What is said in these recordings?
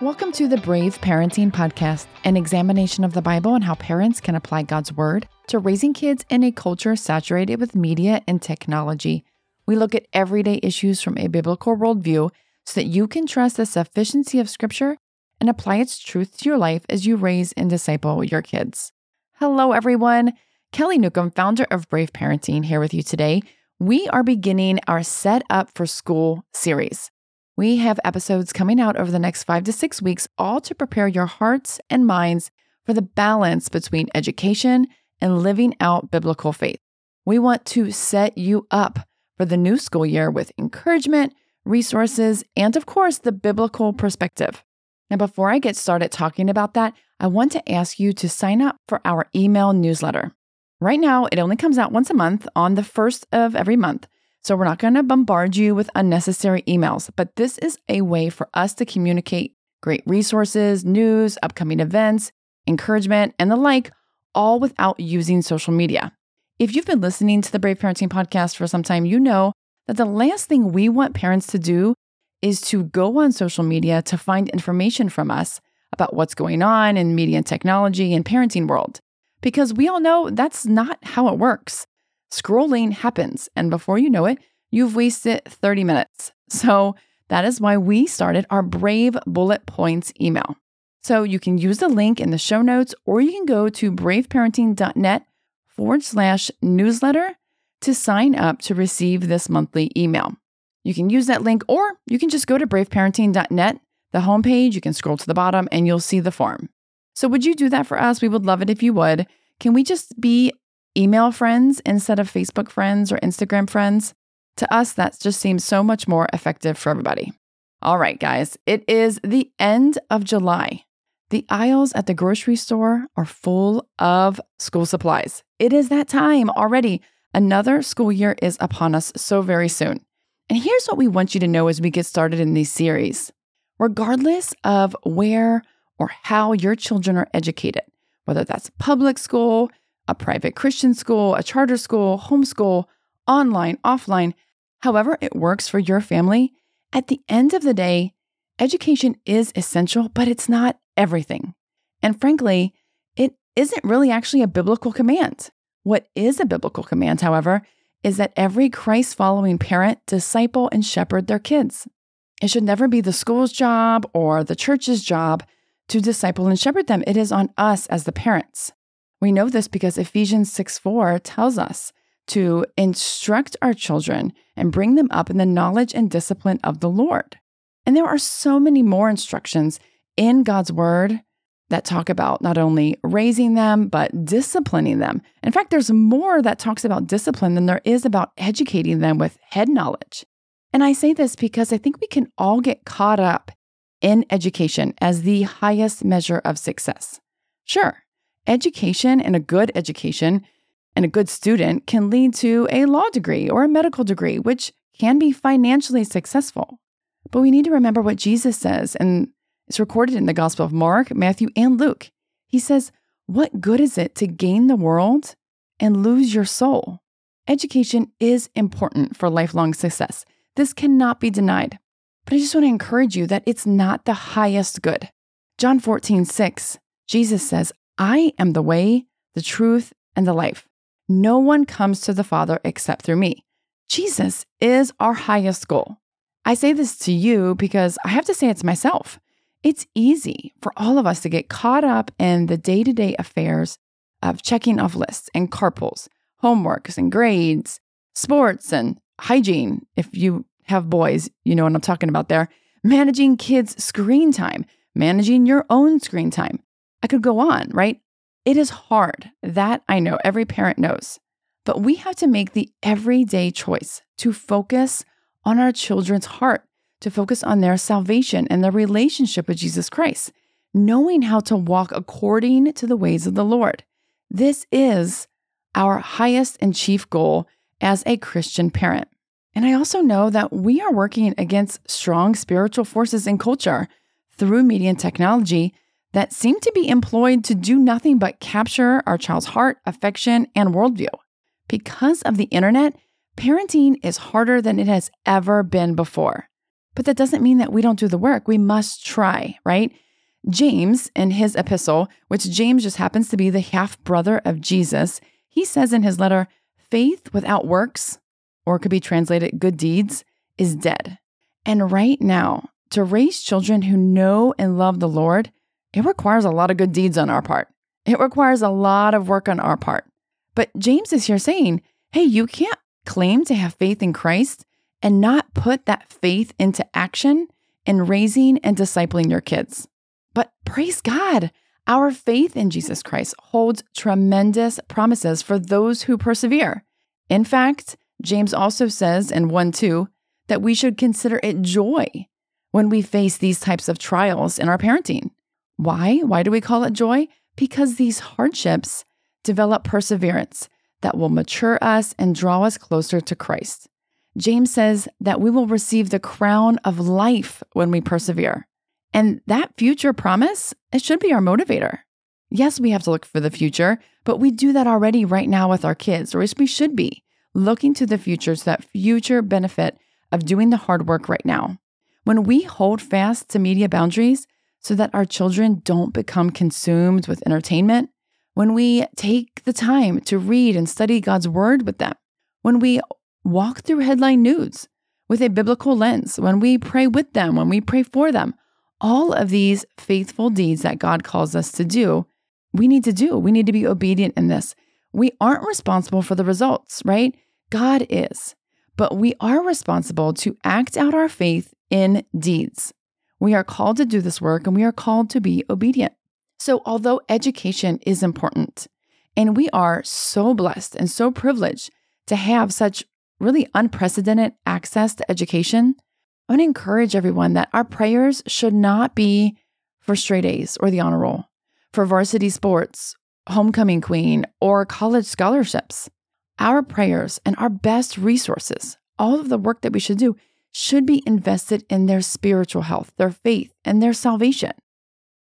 Welcome to the Brave Parenting Podcast, an examination of the Bible and how parents can apply God's Word to raising kids in a culture saturated with media and technology. We look at everyday issues from a biblical worldview so that you can trust the sufficiency of Scripture and apply its truth to your life as you raise and disciple your kids. Hello, everyone. Kelly Newcomb, founder of Brave Parenting, here with you today. We are beginning our Set Up for School series. We have episodes coming out over the next 5 to 6 weeks, all to prepare your hearts and minds for the balance between education and living out biblical faith. We want to set you up for the new school year with encouragement, resources, and of course, the biblical perspective. Now, before I get started talking about that, I want to ask you to sign up for our email newsletter. Right now, it only comes out once a month on the 1st of every month, so we're not going to bombard you with unnecessary emails, but this is a way for us to communicate great resources, news, upcoming events, encouragement, and the like, all without using social media. If you've been listening to the Brave Parenting Podcast for some time, you know that the last thing we want parents to do is to go on social media to find information from us about what's going on in media and technology and parenting world. Because we all know that's not how it works. Scrolling happens, and before you know it, you've wasted 30 minutes. So that is why we started our Brave Bullet Points email. So you can use the link in the show notes, or you can go to braveparenting.net/newsletter to sign up to receive this monthly email. You can use that link, or you can just go to braveparenting.net, the homepage. You can scroll to the bottom, and you'll see the form. So would you do that for us? We would love it if you would. Can we just be email friends instead of Facebook friends or Instagram friends? To us, that just seems so much more effective for everybody. All right, guys, it is the end of July. The aisles at the grocery store are full of school supplies. It is that time already. Another school year is upon us so very soon. And here's what we want you to know as we get started in these series. Regardless of where or how your children are educated, whether that's public school, a private Christian school, a charter school, homeschool, online, offline, however it works for your family, at the end of the day, education is essential, but it's not everything. And frankly, it isn't really actually a biblical command. What is a biblical command, however, is that every Christ-following parent disciple and shepherd their kids. It should never be the school's job or the church's job to disciple and shepherd them. It is on us as the parents. We know this because Ephesians 6:4 tells us to instruct our children and bring them up in the knowledge and discipline of the Lord. And there are so many more instructions in God's Word that talk about not only raising them, but disciplining them. In fact, there's more that talks about discipline than there is about educating them with head knowledge. And I say this because I think we can all get caught up in education as the highest measure of success. Sure, education and a good student can lead to a law degree or a medical degree, which can be financially successful. But we need to remember what Jesus says, and it's recorded in the Gospel of Mark, Matthew, and Luke. He says, "What good is it to gain the world and lose your soul?" Education is important for lifelong success. This cannot be denied. But I just want to encourage you that it's not the highest good. John 14:6, Jesus says, "I am the way, the truth, and the life. No one comes to the Father except through me." Jesus is our highest goal. I say this to you because I have to say it to myself. It's easy for all of us to get caught up in the day-to-day affairs of checking off lists and carpools, homeworks and grades, sports and hygiene, if you have boys, you know what I'm talking about there, managing kids' screen time, managing your own screen time. I could go on, right? It is hard. That I know, every parent knows. But we have to make the everyday choice to focus on our children's heart, to focus on their salvation and their relationship with Jesus Christ, knowing how to walk according to the ways of the Lord. This is our highest and chief goal as a Christian parent. And I also know that we are working against strong spiritual forces in culture through media and technology that seem to be employed to do nothing but capture our child's heart, affection, and worldview. Because of the internet, parenting is harder than it has ever been before. But that doesn't mean that we don't do the work. We must try, right? James, in his epistle, which James just happens to be the half-brother of Jesus, he says in his letter, faith without works, or it could be translated good deeds, is dead. And right now, to raise children who know and love the Lord, it requires a lot of good deeds on our part. It requires a lot of work on our part. But James is here saying, hey, you can't claim to have faith in Christ and not put that faith into action in raising and discipling your kids. But praise God, our faith in Jesus Christ holds tremendous promises for those who persevere. In fact, James also says in 1:2 that we should consider it joy when we face these types of trials in our parenting. Why? Why do we call it joy? Because these hardships develop perseverance that will mature us and draw us closer to Christ. James says that we will receive the crown of life when we persevere. And that future promise, it should be our motivator. Yes, we have to look for the future, but we do that already right now with our kids, or at least we should be looking to the future, so that future benefit of doing the hard work right now. When we hold fast to media boundaries so that our children don't become consumed with entertainment, when we take the time to read and study God's word with them, when we walk through headline news with a biblical lens, when we pray with them, when we pray for them, all of these faithful deeds that God calls us to do, we need to do. We need to be obedient in this. We aren't responsible for the results, right? God is. But we are responsible to act out our faith in deeds. We are called to do this work, and we are called to be obedient. So although education is important, and we are so blessed and so privileged to have such really unprecedented access to education, I want to encourage everyone that our prayers should not be for straight A's or the honor roll, for varsity sports, homecoming queen, or college scholarships. Our prayers and our best resources, all of the work that we should do, should be invested in their spiritual health, their faith, and their salvation.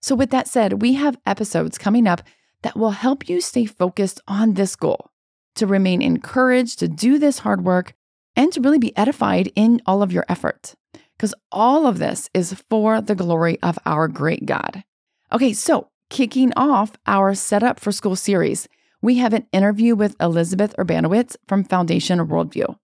So with that said, we have episodes coming up that will help you stay focused on this goal, to remain encouraged to do this hard work, and to really be edified in all of your effort, because all of this is for the glory of our great God. Okay, so kicking off our Set Up for School series, we have an interview with Elizabeth Urbanowitz from Foundation Worldview.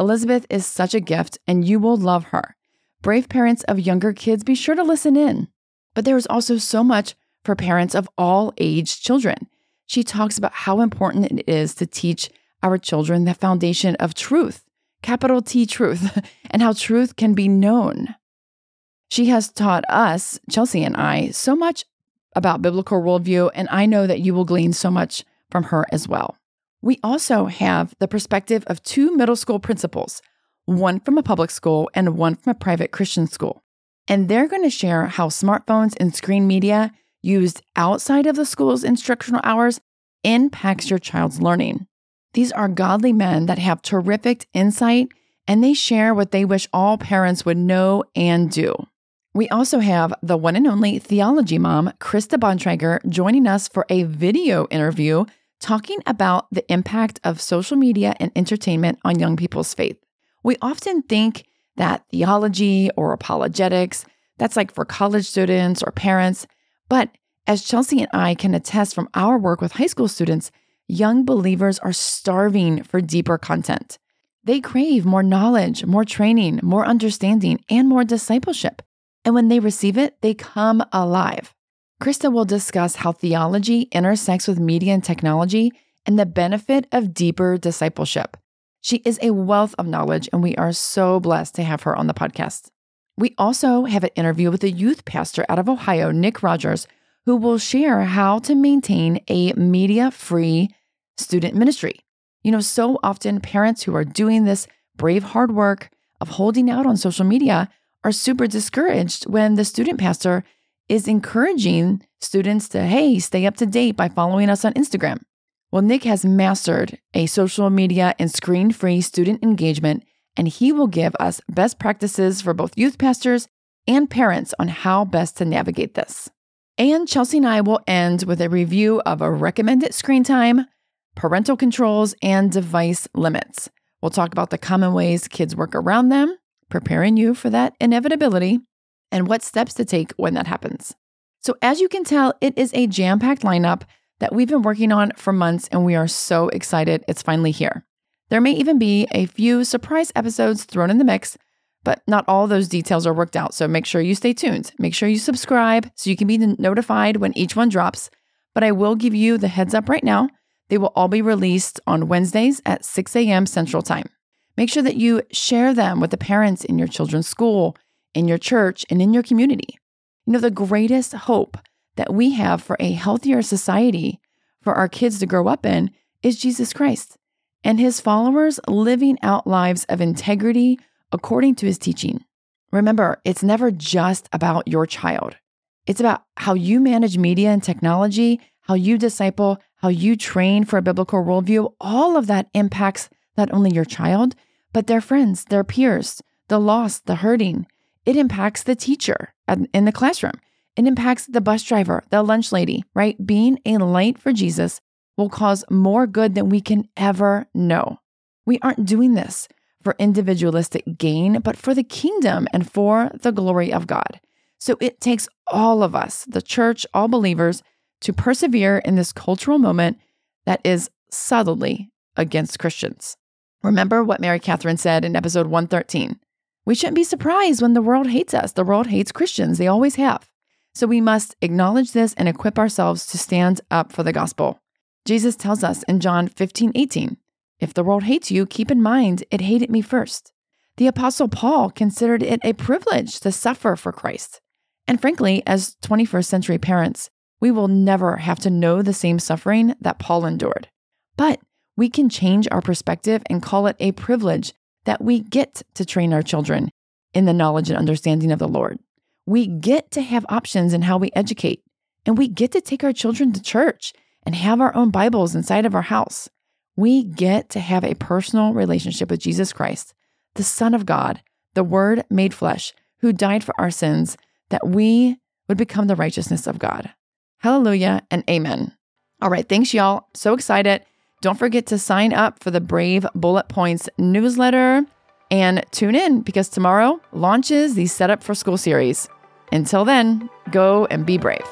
Elizabeth is such a gift, and you will love her. Brave parents of younger kids, be sure to listen in. But there is also so much for parents of all age children. She talks about how important it is to teach our children the foundation of truth, capital T truth, and how truth can be known. She has taught us, Chelsea and I, so much about biblical worldview, and I know that you will glean so much from her as well. We also have the perspective of two middle school principals, one from a public school and one from a private Christian school. And they're going to share how smartphones and screen media used outside of the school's instructional hours impacts your child's learning. These are godly men that have terrific insight, and they share what they wish all parents would know and do. We also have the one and only theology mom, Krista Bontrager, joining us for a video interview talking about the impact of social media and entertainment on young people's faith. We often think that theology or apologetics, that's like for college students or parents. But as Chelsea and I can attest from our work with high school students, young believers are starving for deeper content. They crave more knowledge, more training, more understanding, and more discipleship. And when they receive it, they come alive. Krista will discuss how theology intersects with media and technology and the benefit of deeper discipleship. She is a wealth of knowledge, and we are so blessed to have her on the podcast. We also have an interview with a youth pastor out of Ohio, Nick Rogers, who will share how to maintain a media-free student ministry. You know, so often parents who are doing this brave hard work of holding out on social media are super discouraged when the student pastor is encouraging students to, hey, stay up to date by following us on Instagram. Well, Nick has mastered a social media and screen-free student engagement, and he will give us best practices for both youth pastors and parents on how best to navigate this. And Chelsea and I will end with a review of a recommended screen time, parental controls, and device limits. We'll talk about the common ways kids work around them, preparing you for that inevitability, and what steps to take when that happens. So as you can tell, it is a jam-packed lineup that we've been working on for months, and we are so excited it's finally here. There may even be a few surprise episodes thrown in the mix, but not all those details are worked out, so make sure you stay tuned. Make sure you subscribe so you can be notified when each one drops, but I will give you the heads up right now. They will all be released on Wednesdays at 6 a.m. Central Time. Make sure that you share them with the parents in your children's school, in your church, and in your community. You know, the greatest hope that we have for a healthier society for our kids to grow up in is Jesus Christ and his followers living out lives of integrity according to his teaching. Remember, it's never just about your child. It's about how you manage media and technology, how you disciple, how you train for a biblical worldview. All of that impacts not only your child, but their friends, their peers, the lost, the hurting. It impacts the teacher in the classroom. It impacts the bus driver, the lunch lady, right? Being a light for Jesus will cause more good than we can ever know. We aren't doing this for individualistic gain, but for the kingdom and for the glory of God. So it takes all of us, the church, all believers, to persevere in this cultural moment that is subtly against Christians. Remember what Mary Catherine said in episode 113. We shouldn't be surprised when the world hates us. The world hates Christians. They always have. So we must acknowledge this and equip ourselves to stand up for the gospel. Jesus tells us in John 15:18, if the world hates you, keep in mind it hated me first. The Apostle Paul considered it a privilege to suffer for Christ. And frankly, as 21st century parents, we will never have to know the same suffering that Paul endured. But we can change our perspective and call it a privilege that we get to train our children in the knowledge and understanding of the Lord. We get to have options in how we educate, and we get to take our children to church and have our own Bibles inside of our house. We get to have a personal relationship with Jesus Christ, the Son of God, the Word made flesh, who died for our sins, that we would become the righteousness of God. Hallelujah and amen. All right, thanks y'all. So excited. Don't forget to sign up for the Brave Bullet Points newsletter and tune in because tomorrow launches the Set Up for School series. Until then, go and be brave.